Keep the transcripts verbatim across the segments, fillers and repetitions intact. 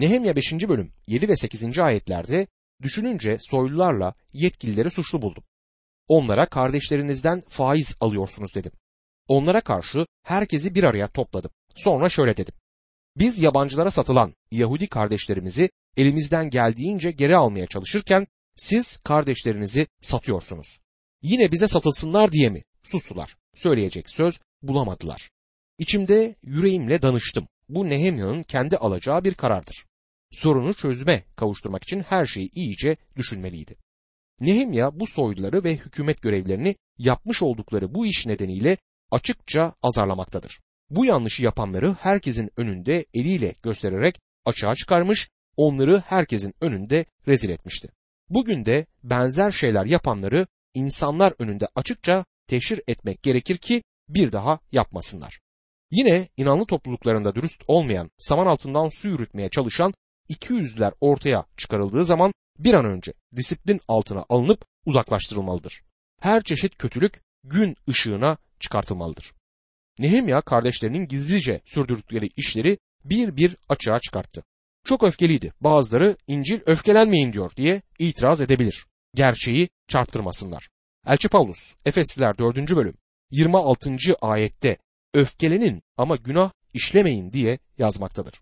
Nehemya beşinci bölüm yedi ve sekizinci ayetlerde düşününce soylularla yetkilileri suçlu buldum. Onlara kardeşlerinizden faiz alıyorsunuz dedim. Onlara karşı herkesi bir araya topladım. Sonra şöyle dedim. Biz yabancılara satılan Yahudi kardeşlerimizi elimizden geldiğince geri almaya çalışırken siz kardeşlerinizi satıyorsunuz. Yine bize satılsınlar diye mi? Sustular. Söyleyecek söz bulamadılar. İçimde yüreğimle danıştım. Bu Nehemya'nın kendi alacağı bir karardır. Sorunu çözüme kavuşturmak için her şeyi iyice düşünmeliydi. Nehemya bu soyluları ve hükümet görevlerini yapmış oldukları bu iş nedeniyle açıkça azarlamaktadır. Bu yanlışı yapanları herkesin önünde eliyle göstererek açığa çıkarmış, onları herkesin önünde rezil etmişti. Bugün de benzer şeyler yapanları insanlar önünde açıkça teşhir etmek gerekir ki bir daha yapmasınlar. Yine inanlı topluluklarında dürüst olmayan, saman altından su yürütmeye çalışan iki yüzler ortaya çıkarıldığı zaman bir an önce disiplin altına alınıp uzaklaştırılmalıdır. Her çeşit kötülük gün ışığına çıkartılmalıdır. Nehemya kardeşlerinin gizlice sürdürdükleri işleri bir bir açığa çıkarttı. Çok öfkeliydi. Bazıları İncil öfkelenmeyin diyor diye itiraz edebilir. Gerçeği çarptırmasınlar. Elçi Pavlus Efesliler dördüncü bölüm yirmi altıncı ayette öfkelenin ama günah işlemeyin diye yazmaktadır.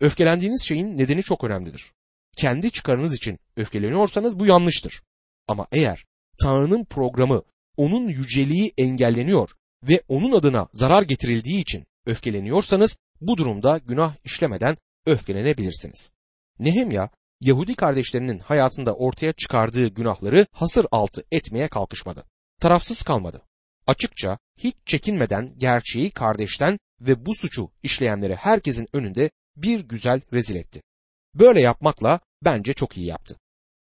Öfkelendiğiniz şeyin nedeni çok önemlidir. Kendi çıkarınız için öfkeleniyorsanız bu yanlıştır. Ama eğer Tanrı'nın programı, onun yüceliği engelleniyor ve onun adına zarar getirildiği için öfkeleniyorsanız bu durumda günah işlemeden öfkelenebilirsiniz. Nehemya, Yahudi kardeşlerinin hayatında ortaya çıkardığı günahları hasır altı etmeye kalkışmadı. Tarafsız kalmadı. Açıkça, hiç çekinmeden gerçeği kardeşten ve bu suçu işleyenleri herkesin önünde bir güzel rezil etti. Böyle yapmakla bence çok iyi yaptı.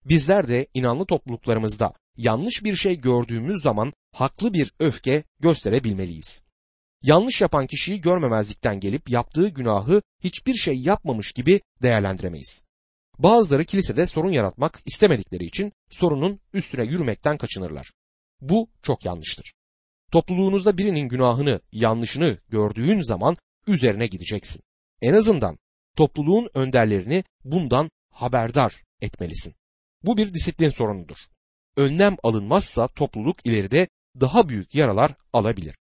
Bizler de inanlı topluluklarımızda yanlış bir şey gördüğümüz zaman haklı bir öfke gösterebilmeliyiz. Yanlış yapan kişiyi görmemezlikten gelip yaptığı günahı hiçbir şey yapmamış gibi değerlendiremeyiz. Bazıları kilisede sorun yaratmak istemedikleri için sorunun üstüne yürümekten kaçınırlar. Bu çok yanlıştır. Topluluğunuzda birinin günahını, yanlışını gördüğün zaman üzerine gideceksin. En azından topluluğun önderlerini bundan haberdar etmelisin. Bu bir disiplin sorunudur. Önlem alınmazsa topluluk ileride daha büyük yaralar alabilir.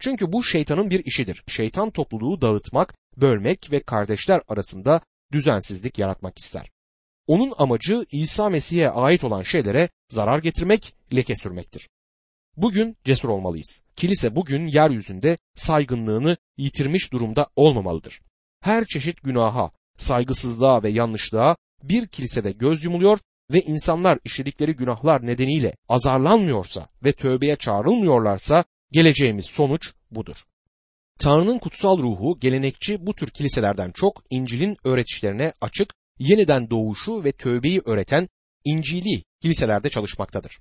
Çünkü bu şeytanın bir işidir. Şeytan topluluğu dağıtmak, bölmek ve kardeşler arasında düzensizlik yaratmak ister. Onun amacı İsa Mesih'e ait olan şeylere zarar getirmek, leke sürmektir. Bugün cesur olmalıyız. Kilise bugün yeryüzünde saygınlığını yitirmiş durumda olmamalıdır. Her çeşit günaha, saygısızlığa ve yanlışlığa bir kilisede göz yumuluyor ve insanlar işledikleri günahlar nedeniyle azarlanmıyorsa ve tövbeye çağrılmıyorlarsa geleceğimiz sonuç budur. Tanrı'nın kutsal ruhu gelenekçi bu tür kiliselerden çok İncil'in öğretişlerine açık, yeniden doğuşu ve tövbeyi öğreten İncil'i kiliselerde çalışmaktadır.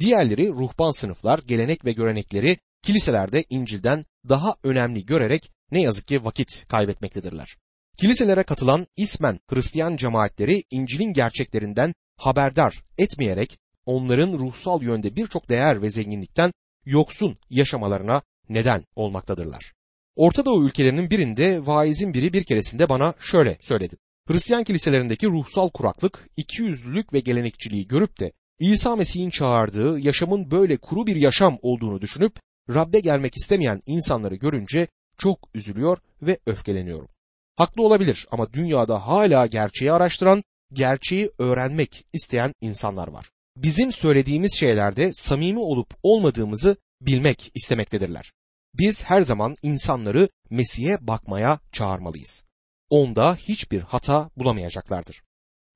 Diğerleri ruhban sınıflar, gelenek ve görenekleri kiliselerde İncil'den daha önemli görerek ne yazık ki vakit kaybetmektedirler. Kiliselere katılan ismen Hristiyan cemaatleri İncil'in gerçeklerinden haberdar etmeyerek onların ruhsal yönde birçok değer ve zenginlikten yoksun yaşamalarına neden olmaktadırlar. Orta Doğu ülkelerinin birinde vaizin biri bir keresinde bana şöyle söyledi. Hristiyan kiliselerindeki ruhsal kuraklık, ikiyüzlülük ve gelenekçiliği görüp de İsa Mesih'in çağırdığı yaşamın böyle kuru bir yaşam olduğunu düşünüp Rab'be gelmek istemeyen insanları görünce çok üzülüyor ve öfkeleniyorum. Haklı olabilir ama dünyada hala gerçeği araştıran, gerçeği öğrenmek isteyen insanlar var. Bizim söylediğimiz şeylerde samimi olup olmadığımızı bilmek istemektedirler. Biz her zaman insanları Mesih'e bakmaya çağırmalıyız. Onda hiçbir hata bulamayacaklardır.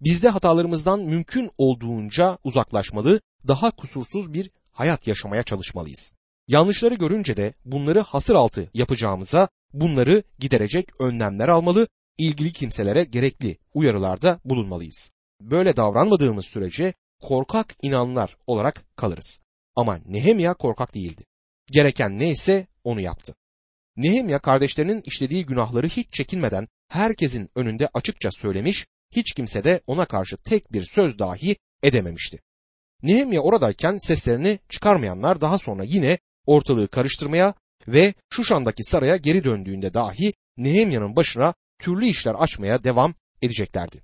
Biz de hatalarımızdan mümkün olduğunca uzaklaşmalı, daha kusursuz bir hayat yaşamaya çalışmalıyız. Yanlışları görünce de bunları hasır altı yapacağımıza, bunları giderecek önlemler almalı, ilgili kimselere gerekli uyarılarda bulunmalıyız. Böyle davranmadığımız sürece korkak inanlar olarak kalırız. Ama Nehemya korkak değildi. Gereken neyse onu yaptı. Nehemya kardeşlerinin işlediği günahları hiç çekinmeden herkesin önünde açıkça söylemiş, hiç kimse de ona karşı tek bir söz dahi edememişti. Nehemya oradayken seslerini çıkarmayanlar daha sonra yine ortalığı karıştırmaya ve Şuşan'daki saraya geri döndüğünde dahi Nehemya'nın başına türlü işler açmaya devam edeceklerdi.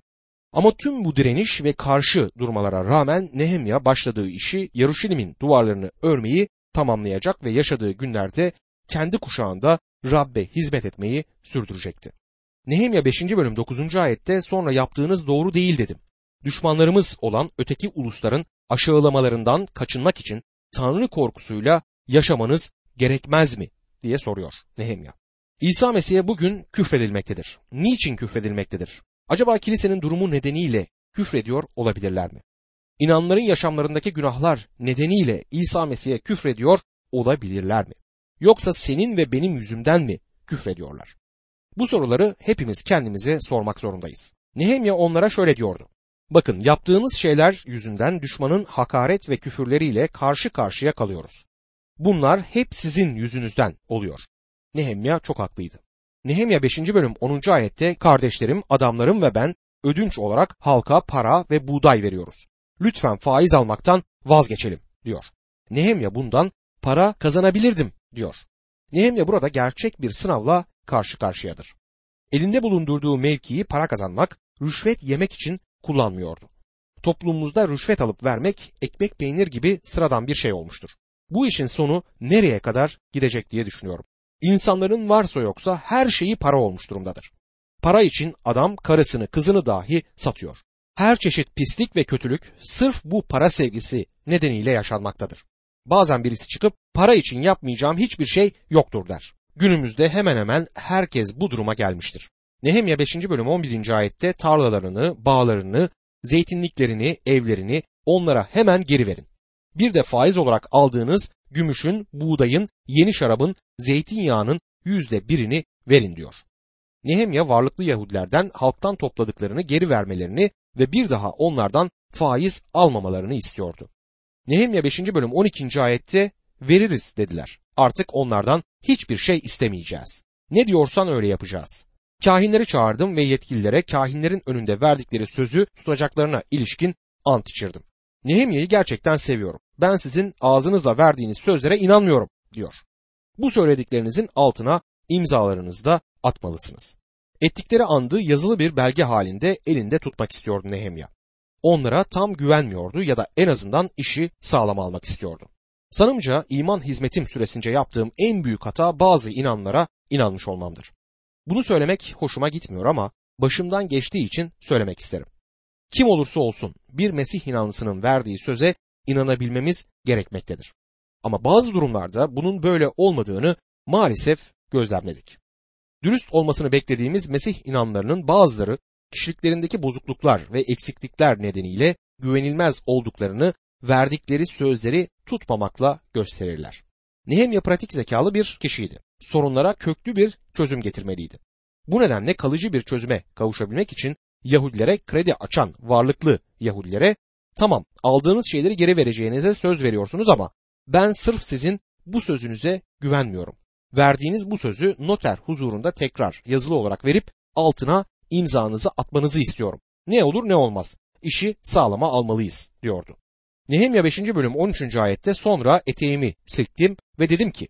Ama tüm bu direniş ve karşı durmalara rağmen Nehemya başladığı işi, Yeruşalim'in duvarlarını örmeyi tamamlayacak ve yaşadığı günlerde kendi kuşağında Rab'be hizmet etmeyi sürdürecekti. Nehemya beşinci bölüm dokuzuncu ayette "Sonra yaptığınız doğru değil dedim. Düşmanlarımız olan öteki ulusların aşağılamalarından kaçınmak için Tanrı korkusuyla yaşamanız gerekmez mi?" diye soruyor Nehemya. İsa Mesih'e bugün küfredilmektedir. Niçin küfredilmektedir? Acaba kilisenin durumu nedeniyle küfrediyor olabilirler mi? İnanların yaşamlarındaki günahlar nedeniyle İsa Mesih'e küfrediyor olabilirler mi? Yoksa senin ve benim yüzümden mi küfrediyorlar? Bu soruları hepimiz kendimize sormak zorundayız. Nehemya onlara şöyle diyordu: "Bakın, yaptığınız şeyler yüzünden düşmanın hakaret ve küfürleriyle karşı karşıya kalıyoruz. Bunlar hep sizin yüzünüzden oluyor." Nehemya çok haklıydı. Nehemya beşinci bölüm onuncu ayette "Kardeşlerim, adamlarım ve ben ödünç olarak halka para ve buğday veriyoruz. Lütfen faiz almaktan vazgeçelim." diyor. Nehemya bundan para kazanabilirdim diyor. Nehemya burada gerçek bir sınavla karşı karşıyadır. Elinde bulundurduğu mevkiyi para kazanmak, rüşvet yemek için kullanmıyordu. Toplumumuzda rüşvet alıp vermek ekmek peynir gibi sıradan bir şey olmuştur. Bu işin sonu nereye kadar gidecek diye düşünüyorum. İnsanların varsa yoksa her şeyi para olmuş durumdadır. Para için adam karısını, kızını dahi satıyor. Her çeşit pislik ve kötülük sırf bu para sevgisi nedeniyle yaşanmaktadır. Bazen birisi çıkıp "Para için yapmayacağım hiçbir şey yoktur" der. Günümüzde hemen hemen herkes bu duruma gelmiştir. Nehemya beşinci bölüm on birinci ayette "Tarlalarını, bağlarını, zeytinliklerini, evlerini onlara hemen geri verin. Bir de faiz olarak aldığınız gümüşün, buğdayın, yeni şarabın, zeytinyağının yüzde birini verin" diyor. Nehemya varlıklı Yahudilerden halktan topladıklarını geri vermelerini ve bir daha onlardan faiz almamalarını istiyordu. Nehemya beşinci bölüm on ikinci ayette "Veririz" dediler. "Artık onlardan hiçbir şey istemeyeceğiz. Ne diyorsan öyle yapacağız. Kahinleri çağırdım ve yetkililere kahinlerin önünde verdikleri sözü tutacaklarına ilişkin ant içirdim. Nehemya'yı gerçekten seviyorum. Ben sizin ağzınızla verdiğiniz sözlere inanmıyorum" diyor. Bu söylediklerinizin altına imzalarınızı da atmalısınız. Ettikleri andı yazılı bir belge halinde elinde tutmak istiyordu Nehemya. Onlara tam güvenmiyordu ya da en azından işi sağlam almak istiyordu. Sanımca iman hizmetim süresince yaptığım en büyük hata bazı inanlara inanmış olmamdır. Bunu söylemek hoşuma gitmiyor ama başımdan geçtiği için söylemek isterim. Kim olursa olsun bir Mesih inanlısının verdiği söze inanabilmemiz gerekmektedir. Ama bazı durumlarda bunun böyle olmadığını maalesef gözlemledik. Dürüst olmasını beklediğimiz Mesih inanlarının bazıları kişiliklerindeki bozukluklar ve eksiklikler nedeniyle güvenilmez olduklarını verdikleri sözleri tutmamakla gösterirler. Nehemya pratik zekalı bir kişiydi. Sorunlara köklü bir çözüm getirmeliydi. Bu nedenle kalıcı bir çözüme kavuşabilmek için Yahudilere, kredi açan varlıklı Yahudilere "Tamam, aldığınız şeyleri geri vereceğinize söz veriyorsunuz ama ben sırf sizin bu sözünüze güvenmiyorum. Verdiğiniz bu sözü noter huzurunda tekrar yazılı olarak verip altına imzanızı atmanızı istiyorum. Ne olur ne olmaz. İşi sağlama almalıyız" diyordu. Nehemya beşinci bölüm on üçüncü ayette "Sonra eteğimi silktim ve dedim ki,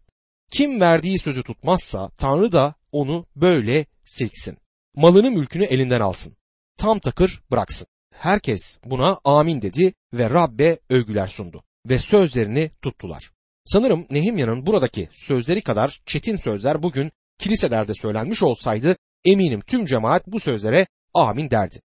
kim verdiği sözü tutmazsa Tanrı da onu böyle silksin. Malını mülkünü elinden alsın. Tam takır bıraksın." Herkes buna amin dedi ve Rab'be övgüler sundu ve sözlerini tuttular. Sanırım Nehemya'nın buradaki sözleri kadar çetin sözler bugün kiliselerde söylenmiş olsaydı eminim tüm cemaat bu sözlere amin derdi.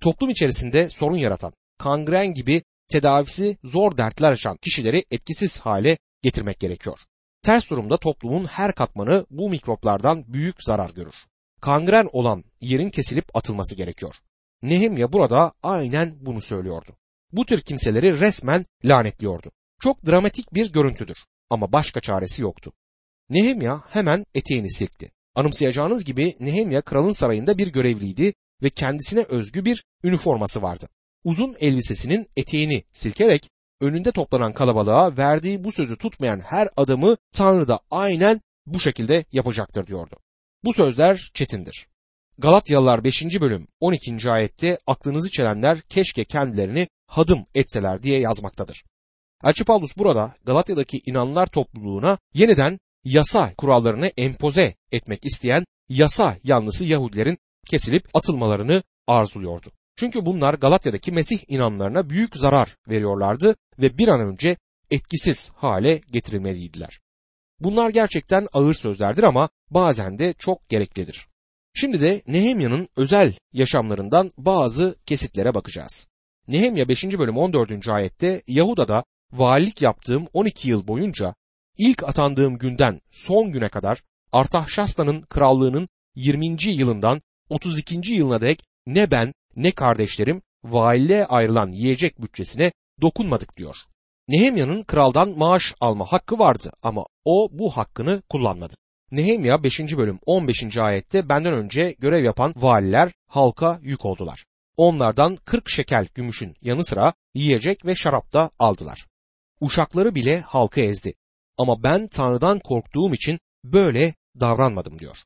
Toplum içerisinde sorun yaratan, kangren gibi tedavisi zor dertler yaşayan kişileri etkisiz hale getirmek gerekiyor. Ters durumda toplumun her katmanı bu mikroplardan büyük zarar görür. Kangren olan yerin kesilip atılması gerekiyor. Nehemya burada aynen bunu söylüyordu. Bu tür kimseleri resmen lanetliyordu. Çok dramatik bir görüntüdür ama başka çaresi yoktu. Nehemya hemen eteğini silkti. Anımsayacağınız gibi Nehemya kralın sarayında bir görevliydi ve kendisine özgü bir üniforması vardı. Uzun elbisesinin eteğini silkerek önünde toplanan kalabalığa verdiği bu sözü tutmayan her adamı Tanrı da aynen bu şekilde yapacaktır diyordu. Bu sözler çetindir. Galatyalılar beşinci bölüm on ikinci ayette "Aklınızı çelenler keşke kendilerini hadım etseler" diye yazmaktadır. Elçi Pavlus burada Galatya'daki inanlar topluluğuna yeniden yasa kurallarını empoze etmek isteyen yasa yanlısı Yahudilerin kesilip atılmalarını arzuluyordu. Çünkü bunlar Galatya'daki Mesih inanlarına büyük zarar veriyorlardı ve bir an önce etkisiz hale getirilmeliydiler. Bunlar gerçekten ağır sözlerdir ama bazen de çok gereklidir. Şimdi de Nehemya'nın özel yaşamlarından bazı kesitlere bakacağız. Nehemya beşinci bölüm on dördüncü ayette Yahuda'da valilik yaptığım on iki yıl boyunca ilk atandığım günden son güne kadar Artahşasta'nın krallığının yirminci yılından otuz ikinci yılına dek ne ben ne kardeşlerim valiliğe ayrılan yiyecek bütçesine dokunmadık diyor. Nehemya'nın kraldan maaş alma hakkı vardı ama o bu hakkını kullanmadı. Nehemya beşinci bölüm on beşinci ayette benden önce görev yapan valiler halka yük oldular. Onlardan kırk şekel gümüşün yanı sıra yiyecek ve şarap da aldılar. Uşakları bile halkı ezdi. Ama ben Tanrı'dan korktuğum için böyle davranmadım diyor.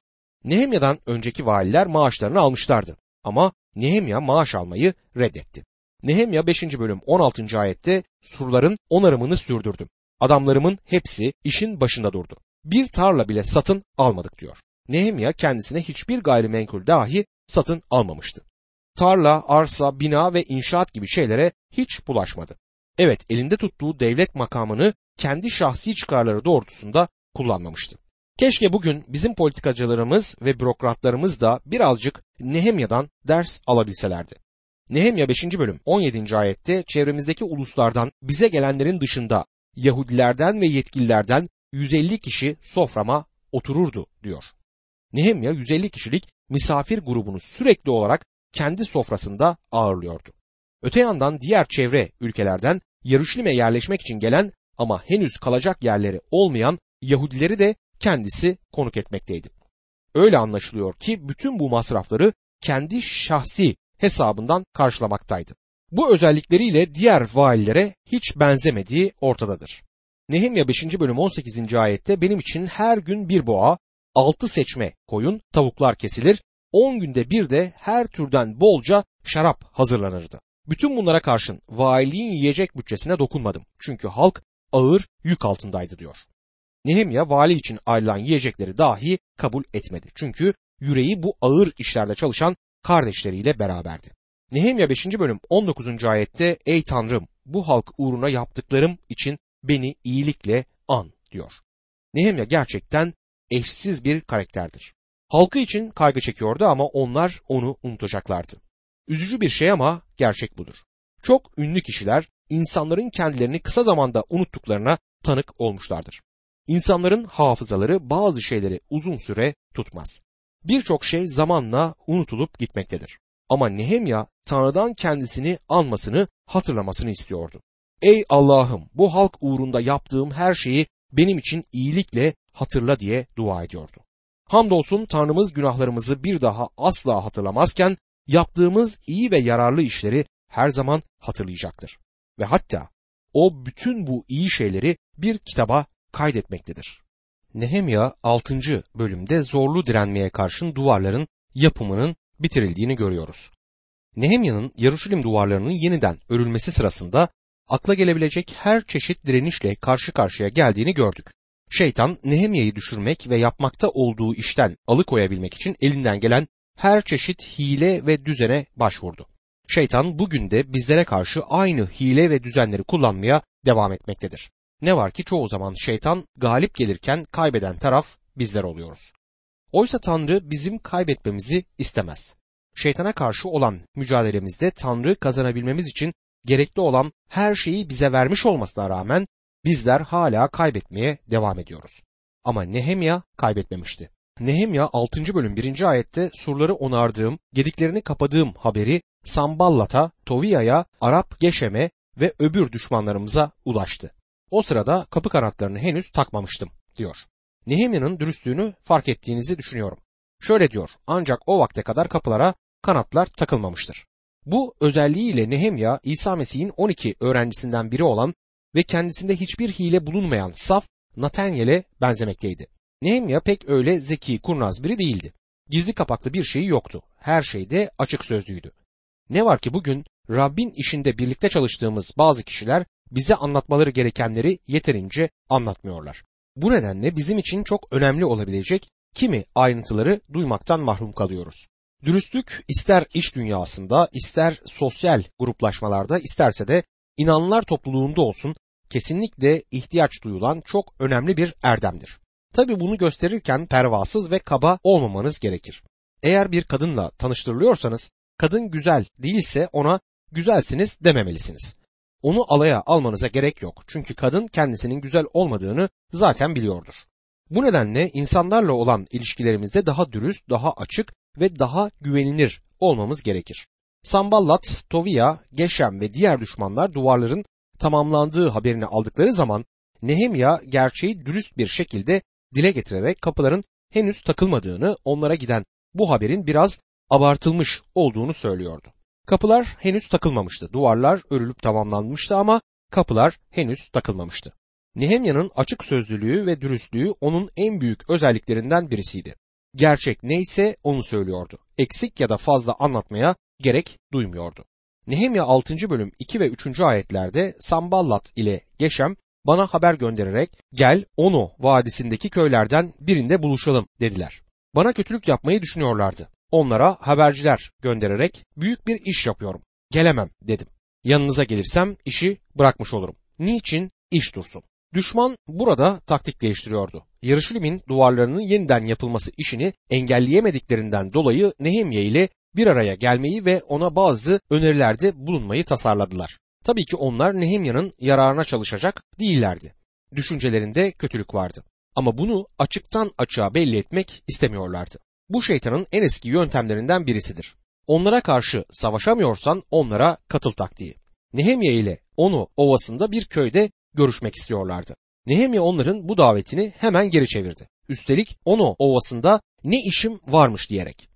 Nehemya'dan önceki valiler maaşlarını almışlardı ama Nehemya maaş almayı reddetti. Nehemya beşinci bölüm on altıncı ayette surların onarımını sürdürdüm. Adamlarımın hepsi işin başında durdu. Bir tarla bile satın almadık diyor. Nehemya kendisine hiçbir gayrimenkul dahi satın almamıştı. Tarla, arsa, bina ve inşaat gibi şeylere hiç bulaşmadı. Evet, elinde tuttuğu devlet makamını kendi şahsi çıkarları doğrultusunda kullanmamıştı. Keşke bugün bizim politikacılarımız ve bürokratlarımız da birazcık Nehemya'dan ders alabilselerdi. Nehemya beşinci bölüm on yedinci ayette çevremizdeki uluslardan bize gelenlerin dışında Yahudilerden ve yetkililerden yüz elli kişi soframa otururdu diyor. Nehemya yüz elli kişilik misafir grubunu sürekli olarak kendi sofrasında ağırlıyordu. Öte yandan diğer çevre ülkelerden Yeruşalim'e yerleşmek için gelen ama henüz kalacak yerleri olmayan Yahudileri de kendisi konuk etmekteydi. Öyle anlaşılıyor ki bütün bu masrafları kendi şahsi hesabından karşılamaktaydı. Bu özellikleriyle diğer valilere hiç benzemediği ortadadır. Nehemya beşinci bölüm on sekizinci ayette benim için her gün bir boğa, altı seçme koyun, tavuklar kesilir, on günde bir de her türden bolca şarap hazırlanırdı. Bütün bunlara karşın valiliğin yiyecek bütçesine dokunmadım. Çünkü halk ağır yük altındaydı diyor. Nehemya vali için ayrılan yiyecekleri dahi kabul etmedi. Çünkü yüreği bu ağır işlerde çalışan kardeşleriyle beraberdi. Nehemya beşinci bölüm on dokuzuncu ayette ey Tanrım bu halk uğruna yaptıklarım için beni iyilikle an diyor. Nehemya gerçekten eşsiz bir karakterdir. Halkı için kaygı çekiyordu ama onlar onu unutacaklardı. Üzücü bir şey ama gerçek budur. Çok ünlü kişiler insanların kendilerini kısa zamanda unuttuklarına tanık olmuşlardır. İnsanların hafızaları bazı şeyleri uzun süre tutmaz. Birçok şey zamanla unutulup gitmektedir. Ama Nehemya Tanrı'dan kendisini anmasını, hatırlamasını istiyordu. Ey Allah'ım bu halk uğrunda yaptığım her şeyi benim için iyilikle hatırla diye dua ediyordu. Hamdolsun Tanrımız günahlarımızı bir daha asla hatırlamazken yaptığımız iyi ve yararlı işleri her zaman hatırlayacaktır. Ve hatta o bütün bu iyi şeyleri bir kitaba kaydetmektedir. Nehemya altıncı bölümde zorlu direnmeye karşın duvarların yapımının bitirildiğini görüyoruz. Nehemya'nın Yeruşalim duvarlarının yeniden örülmesi sırasında akla gelebilecek her çeşit direnişle karşı karşıya geldiğini gördük. Şeytan Nehemya'yı düşürmek ve yapmakta olduğu işten alıkoyabilmek için elinden gelen her çeşit hile ve düzene başvurdu. Şeytan bugün de bizlere karşı aynı hile ve düzenleri kullanmaya devam etmektedir. Ne var ki çoğu zaman şeytan galip gelirken kaybeden taraf bizler oluyoruz. Oysa Tanrı bizim kaybetmemizi istemez. Şeytana karşı olan mücadelemizde Tanrı kazanabilmemiz için gerekli olan her şeyi bize vermiş olmasına rağmen bizler hala kaybetmeye devam ediyoruz. Ama Nehemya kaybetmemişti. Nehemya altıncı bölüm birinci ayette surları onardığım, gediklerini kapadığım haberi Sanballat'a, Toviya'ya, Arap Geşem'e ve öbür düşmanlarımıza ulaştı. O sırada kapı kanatlarını henüz takmamıştım diyor. Nehemya'nın dürüstlüğünü fark ettiğinizi düşünüyorum. Şöyle diyor, ancak o vakte kadar kapılara kanatlar takılmamıştır. Bu özelliğiyle Nehemya, İsa Mesih'in on iki öğrencisinden biri olan ve kendisinde hiçbir hile bulunmayan saf Natanyel'e benzemekteydi. Nehemya pek öyle zeki, kurnaz biri değildi. Gizli kapaklı bir şeyi yoktu. Her şeyde açık sözlüydü. Ne var ki bugün Rabbin işinde birlikte çalıştığımız bazı kişiler bize anlatmaları gerekenleri yeterince anlatmıyorlar. Bu nedenle bizim için çok önemli olabilecek kimi ayrıntıları duymaktan mahrum kalıyoruz. Dürüstlük ister iş dünyasında, ister sosyal gruplaşmalarda, isterse de inananlar topluluğunda olsun kesinlikle ihtiyaç duyulan çok önemli bir erdemdir. Tabii bunu gösterirken pervasız ve kaba olmamanız gerekir. Eğer bir kadınla tanıştırılıyorsanız, kadın güzel değilse ona güzelsiniz dememelisiniz. Onu alaya almanıza gerek yok. Çünkü kadın kendisinin güzel olmadığını zaten biliyordur. Bu nedenle insanlarla olan ilişkilerimizde daha dürüst, daha açık ve daha güvenilir olmamız gerekir. Sanballat, Toviya, Geşem ve diğer düşmanlar duvarların tamamlandığı haberini aldıkları zaman Nehemya gerçeği dürüst bir şekilde dile getirerek kapıların henüz takılmadığını, onlara giden bu haberin biraz abartılmış olduğunu söylüyordu. Kapılar henüz takılmamıştı. Duvarlar örülüp tamamlanmıştı ama kapılar henüz takılmamıştı. Nehemya'nın açık sözlülüğü ve dürüstlüğü onun en büyük özelliklerinden birisiydi. Gerçek neyse onu söylüyordu. Eksik ya da fazla anlatmaya gerek duymuyordu. Nehemya altıncı bölüm iki ve üçüncü ayetlerde Sanballat ile Geşem bana haber göndererek gel Ono vadisindeki köylerden birinde buluşalım dediler. Bana kötülük yapmayı düşünüyorlardı. Onlara haberciler göndererek büyük bir iş yapıyorum. Gelemem dedim. Yanınıza gelirsem işi bırakmış olurum. Niçin iş dursun? Düşman burada taktik değiştiriyordu. Yeruşalim'in duvarlarının yeniden yapılması işini engelleyemediklerinden dolayı Nehemya ile bir araya gelmeyi ve ona bazı önerilerde bulunmayı tasarladılar. Tabii ki onlar Nehemya'nın yararına çalışacak değillerdi. Düşüncelerinde kötülük vardı. Ama bunu açıktan açığa belli etmek istemiyorlardı. Bu şeytanın en eski yöntemlerinden birisidir. Onlara karşı savaşamıyorsan onlara katıl taktiği. Nehemya ile onu ovasında bir köyde görüşmek istiyorlardı. Nehemya onların bu davetini hemen geri çevirdi. Üstelik Ono ovasında ne işim varmış diyerek.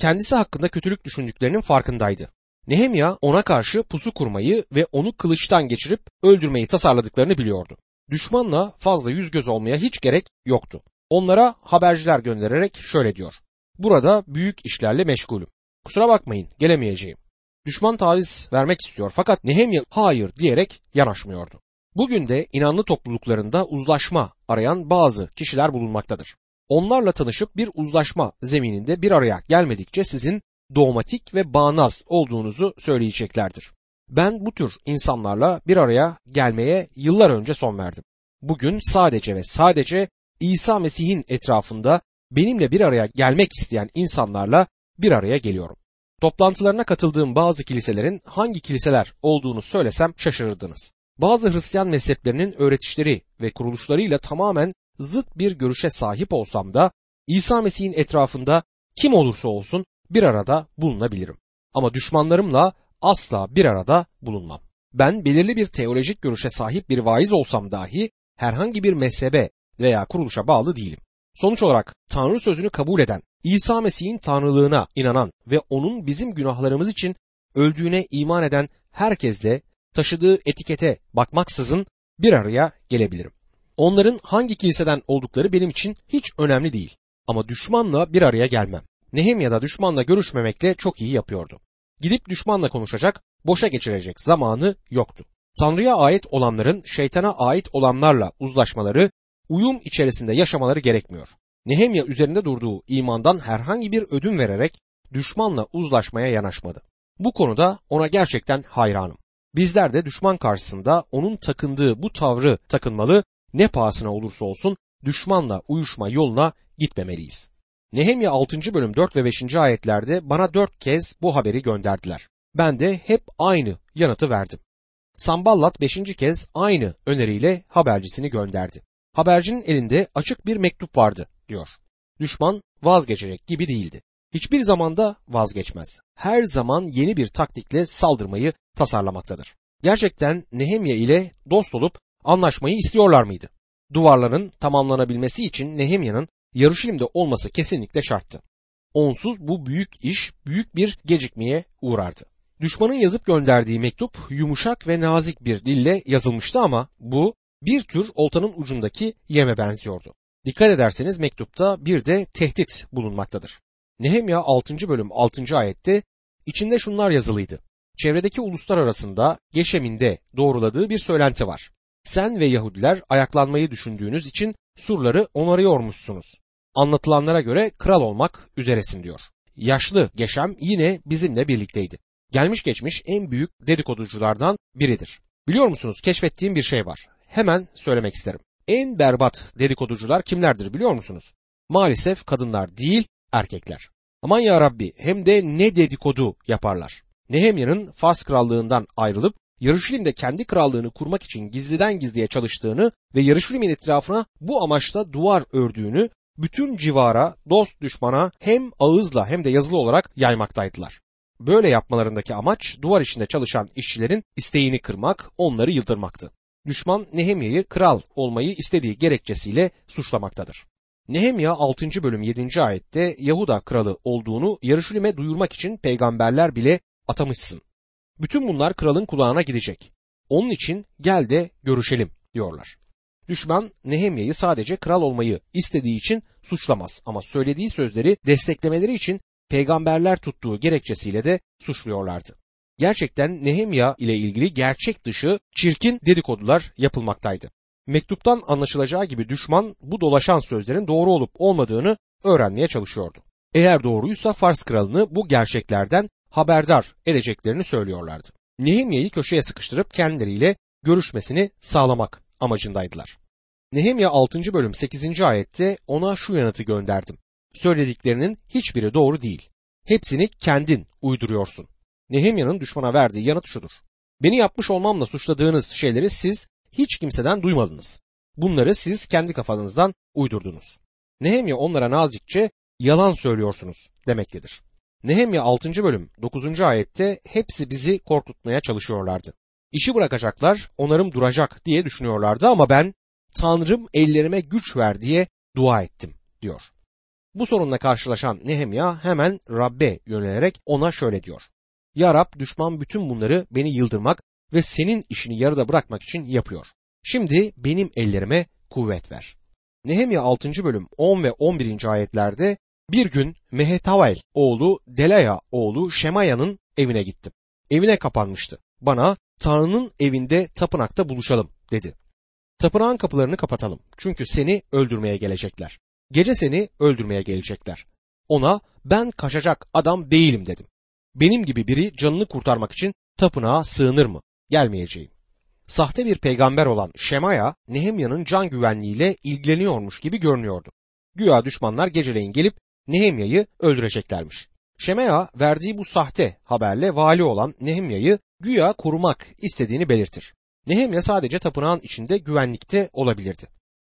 Kendisi hakkında kötülük düşündüklerinin farkındaydı. Nehemya ona karşı pusu kurmayı ve onu kılıçtan geçirip öldürmeyi tasarladıklarını biliyordu. Düşmanla fazla yüz göz olmaya hiç gerek yoktu. Onlara haberciler göndererek şöyle diyor. Burada büyük işlerle meşgulüm. Kusura bakmayın, gelemeyeceğim. Düşman taviz vermek istiyor fakat Nehemya hayır diyerek yanaşmıyordu. Bugün de inanlı topluluklarında uzlaşma arayan bazı kişiler bulunmaktadır. Onlarla tanışıp bir uzlaşma zemininde bir araya gelmedikçe sizin dogmatik ve bağnaz olduğunuzu söyleyeceklerdir. Ben bu tür insanlarla bir araya gelmeye yıllar önce son verdim. Bugün sadece ve sadece İsa Mesih'in etrafında benimle bir araya gelmek isteyen insanlarla bir araya geliyorum. Toplantılarına katıldığım bazı kiliselerin hangi kiliseler olduğunu söylesem şaşırırdınız. Bazı Hristiyan mezheplerinin öğretişleri ve kuruluşlarıyla tamamen zıt bir görüşe sahip olsam da İsa Mesih'in etrafında kim olursa olsun bir arada bulunabilirim. Ama düşmanlarımla asla bir arada bulunmam. Ben belirli bir teolojik görüşe sahip bir vaiz olsam dahi herhangi bir mezhebe veya kuruluşa bağlı değilim. Sonuç olarak Tanrı sözünü kabul eden, İsa Mesih'in tanrılığına inanan ve onun bizim günahlarımız için öldüğüne iman eden herkesle taşıdığı etikete bakmaksızın bir araya gelebilirim. Onların hangi kiliseden oldukları benim için hiç önemli değil. Ama düşmanla bir araya gelmem. Nehemya da düşmanla görüşmemekle çok iyi yapıyordu. Gidip düşmanla konuşacak, boşa geçirecek zamanı yoktu. Tanrı'ya ait olanların şeytana ait olanlarla uzlaşmaları, uyum içerisinde yaşamaları gerekmiyor. Nehemya üzerinde durduğu imandan herhangi bir ödün vererek düşmanla uzlaşmaya yanaşmadı. Bu konuda ona gerçekten hayranım. Bizler de düşman karşısında onun takındığı bu tavrı takınmalı, ne pahasına olursa olsun düşmanla uyuşma yoluna gitmemeliyiz. Nehemya altıncı bölüm dört ve beşinci ayetlerde bana dört kez bu haberi gönderdiler. Ben de hep aynı yanıtı verdim. Sanballat beşinci kez aynı öneriyle habercisini gönderdi. Habercinin elinde açık bir mektup vardı diyor. Düşman vazgeçecek gibi değildi. Hiçbir zamanda vazgeçmez. Her zaman yeni bir taktikle saldırmayı tasarlamaktadır. Gerçekten Nehemya ile dost olup anlaşmayı istiyorlar mıydı? Duvarların tamamlanabilmesi için Nehemya'nın Yeruşalim'de olması kesinlikle şarttı. Onsuz bu büyük iş büyük bir gecikmeye uğrardı. Düşmanın yazıp gönderdiği mektup yumuşak ve nazik bir dille yazılmıştı ama bu bir tür oltanın ucundaki yeme benziyordu. Dikkat ederseniz mektupta bir de tehdit bulunmaktadır. Nehemya altıncı bölüm altıncı ayette içinde şunlar yazılıydı. Çevredeki uluslar arasında Geşem'inde doğruladığı bir söylenti var. Sen ve Yahudiler ayaklanmayı düşündüğünüz için surları onarıyormuşsunuz. Anlatılanlara göre kral olmak üzeresin diyor. yaşlı Geşem yine bizimle birlikteydi. Gelmiş geçmiş en büyük dedikoduculardan biridir. Biliyor musunuz, keşfettiğim bir şey var. Hemen söylemek isterim. En berbat dedikoducular kimlerdir biliyor musunuz? Maalesef kadınlar değil, erkekler. Aman ya Rabbi, hem de ne dedikodu yaparlar. Nehemya'nın Fas krallığından ayrılıp Yeruşalim'de kendi krallığını kurmak için gizliden gizliye çalıştığını ve Yeruşalim'in etrafına bu amaçla duvar ördüğünü bütün civara, dost düşmana hem ağızla hem de yazılı olarak yaymaktaydılar. Böyle yapmalarındaki amaç duvar içinde çalışan işçilerin isteğini kırmak, onları yıldırmaktı. Düşman Nehemya'yı kral olmayı istediği gerekçesiyle suçlamaktadır. Nehemya altıncı bölüm yedinci ayette Yahuda kralı olduğunu Yeruşalim'e duyurmak için peygamberler bile atamışsın. Bütün bunlar kralın kulağına gidecek. Onun için gel de görüşelim diyorlar. Düşman Nehemya'yı sadece kral olmayı istediği için suçlamaz ama söylediği sözleri desteklemeleri için peygamberler tuttuğu gerekçesiyle de suçluyorlardı. Gerçekten Nehemya ile ilgili gerçek dışı çirkin dedikodular yapılmaktaydı. Mektuptan anlaşılacağı gibi düşman bu dolaşan sözlerin doğru olup olmadığını öğrenmeye çalışıyordu. Eğer doğruysa Fars kralını bu gerçeklerden haberdar edeceklerini söylüyorlardı. Nehemya'yı köşeye sıkıştırıp kendileriyle görüşmesini sağlamak amacındaydılar. Nehemya altıncı bölüm sekizinci ayette ona şu yanıtı gönderdim. Söylediklerinin hiçbiri doğru değil. Hepsini kendin uyduruyorsun. Nehemya'nın düşmana verdiği yanıt şudur. Beni yapmış olmamla suçladığınız şeyleri siz hiç kimseden duymadınız. Bunları siz kendi kafanızdan uydurdunuz. Nehemya onlara nazikçe yalan söylüyorsunuz demektedir. Nehemya altıncı bölüm dokuzuncu ayette hepsi bizi korkutmaya çalışıyorlardı. İşi bırakacaklar, onarım duracak diye düşünüyorlardı ama ben Tanrım ellerime güç ver diye dua ettim diyor. Bu sorunla karşılaşan Nehemya hemen Rab'be yönelerek ona şöyle diyor. Ya Rab, düşman bütün bunları beni yıldırmak ve senin işini yarıda bırakmak için yapıyor. Şimdi benim ellerime kuvvet ver. Nehemya altıncı bölüm on ve on birinci ayetlerde bir gün Mehetavail oğlu Delaya oğlu Şemaya'nın evine gittim. Evine kapanmıştı. Bana Tanrı'nın evinde tapınakta buluşalım dedi. Tapınağın kapılarını kapatalım çünkü seni öldürmeye gelecekler. Gece seni öldürmeye gelecekler. Ona ben kaçacak adam değilim dedim. Benim gibi biri canını kurtarmak için tapınağa sığınır mı? Gelmeyeceğim. Sahte bir peygamber olan Şemaya, Nehemya'nın can güvenliğiyle ilgileniyormuş gibi görünüyordu. Güya düşmanlar geceleyin gelip Nehemya'yı öldüreceklermiş. Şemaya verdiği bu sahte haberle vali olan Nehemya'yı güya korumak istediğini belirtir. Nehemya sadece tapınağın içinde güvenlikte olabilirdi.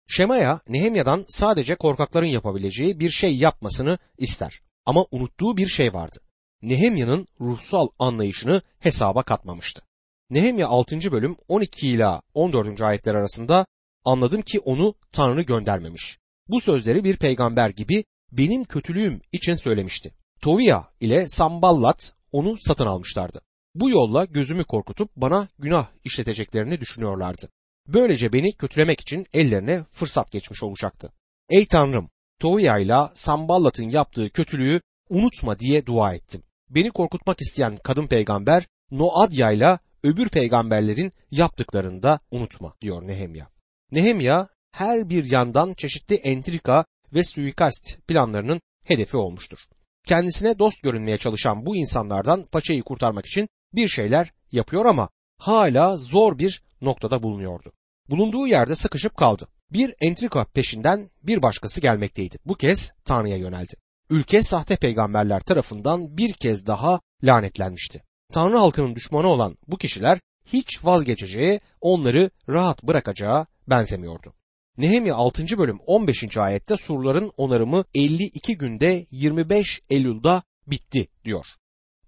Şemaya, Nehemya'dan sadece korkakların yapabileceği bir şey yapmasını ister. Ama unuttuğu bir şey vardı. Nehemya'nın ruhsal anlayışını hesaba katmamıştı. Nehemya altıncı bölüm on iki ila on dördüncü ayetler arasında anladım ki onu Tanrı göndermemiş. Bu sözleri bir peygamber gibi benim kötülüğüm için söylemişti. Toviya ile Sanballat onu satın almışlardı. Bu yolla gözümü korkutup bana günah işleteceklerini düşünüyorlardı. Böylece beni kötülemek için ellerine fırsat geçmiş olacaktı. Ey Tanrım, Toviya ile Sanballat'ın yaptığı kötülüğü unutma diye dua ettim. Beni korkutmak isteyen kadın peygamber Noadya ile öbür peygamberlerin yaptıklarını da unutma diyor Nehemya. Nehemya her bir yandan çeşitli entrika ve suikast planlarının hedefi olmuştur. Kendisine dost görünmeye çalışan bu insanlardan paçayı kurtarmak için bir şeyler yapıyor ama hala zor bir noktada bulunuyordu. Bulunduğu yerde sıkışıp kaldı. Bir entrika peşinden bir başkası gelmekteydi. Bu kez Tanrı'ya yöneldi. Ülke sahte peygamberler tarafından bir kez daha lanetlenmişti. Tanrı halkının düşmanı olan bu kişiler hiç vazgeçeceği, onları rahat bırakacağı benzemiyordu. Nehemya altıncı bölüm on beşinci ayette surların onarımı elli iki günde yirmi beş Eylül'da bitti diyor.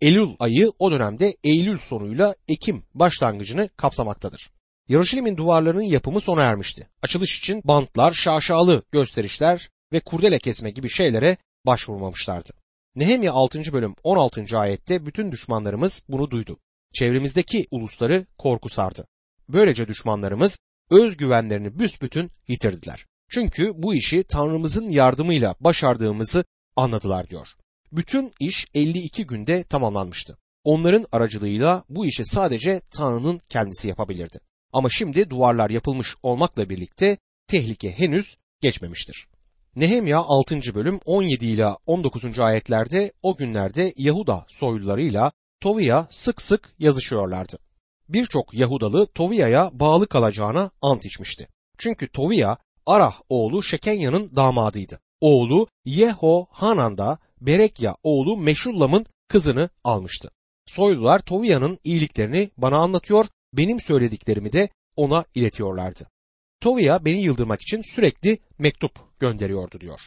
Eylül ayı o dönemde Eylül sonuyla Ekim başlangıcını kapsamaktadır. Yeruşalim'in duvarlarının yapımı sona ermişti. Açılış için bantlar, şaşalı gösterişler ve kurdele kesme gibi şeylere başvurmamışlardı. Nehemya altıncı bölüm on altıncı ayette bütün düşmanlarımız bunu duydu. Çevremizdeki ulusları korku sardı. Böylece düşmanlarımız özgüvenlerini büsbütün yitirdiler. Çünkü bu işi Tanrımızın yardımıyla başardığımızı anladılar diyor. Bütün iş elli iki günde tamamlanmıştı. Onların aracılığıyla bu işi sadece Tanrı'nın kendisi yapabilirdi. Ama şimdi duvarlar yapılmış olmakla birlikte tehlike henüz geçmemiştir. Nehemya altıncı bölüm on yedi ila on dokuzuncu ayetlerde o günlerde Yahuda soylularıyla Toviya sık sık yazışıyorlardı. Birçok Yahudalı Toviya'ya bağlı kalacağına ant içmişti. Çünkü Toviya Arah oğlu Şekenya'nın damadıydı. Oğlu Yeho Hanan da Berekya oğlu Meşullam'ın kızını almıştı. Soylular Toviya'nın iyiliklerini bana anlatıyor, benim söylediklerimi de ona iletiyorlardı. Toviya beni yıldırmak için sürekli mektup gönderiyordu diyor.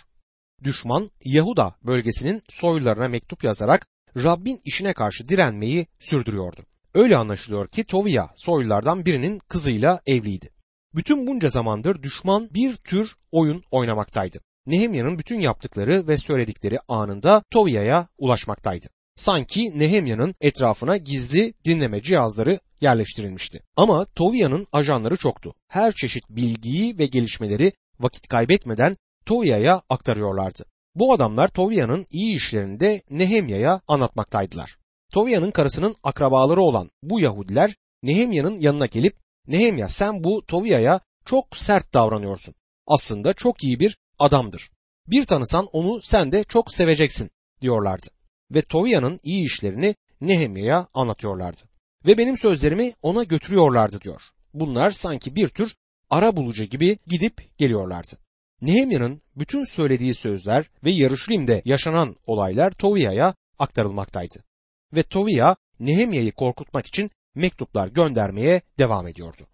Düşman Yahuda bölgesinin soylularına mektup yazarak Rabbin işine karşı direnmeyi sürdürüyordu. Öyle anlaşılıyor ki Toviya soylulardan birinin kızıyla evliydi. Bütün bunca zamandır düşman bir tür oyun oynamaktaydı. Nehemya'nın bütün yaptıkları ve söyledikleri anında Toviya'ya ulaşmaktaydı. Sanki Nehemya'nın etrafına gizli dinleme cihazları yerleştirilmişti. Ama Toviya'nın ajanları çoktu. Her çeşit bilgiyi ve gelişmeleri vakit kaybetmeden Toviya'ya aktarıyorlardı. Bu adamlar Toviya'nın iyi işlerini de Nehemya'ya anlatmaktaydılar. Toviya'nın karısının akrabaları olan bu Yahudiler Nehemya'nın yanına gelip, Nehemya sen bu Toviya'ya çok sert davranıyorsun. Aslında çok iyi bir adamdır. Bir tanısan onu sen de çok seveceksin diyorlardı. Ve Toviya'nın iyi işlerini Nehemya'ya anlatıyorlardı. Ve benim sözlerimi ona götürüyorlardı diyor. Bunlar sanki bir tür arabulucu gibi gidip geliyorlardı. Nehemya'nın bütün söylediği sözler ve Yeruşalim'de yaşanan olaylar Toviya'ya aktarılmaktaydı. Ve Toviya Nehemya'yı korkutmak için mektuplar göndermeye devam ediyordu.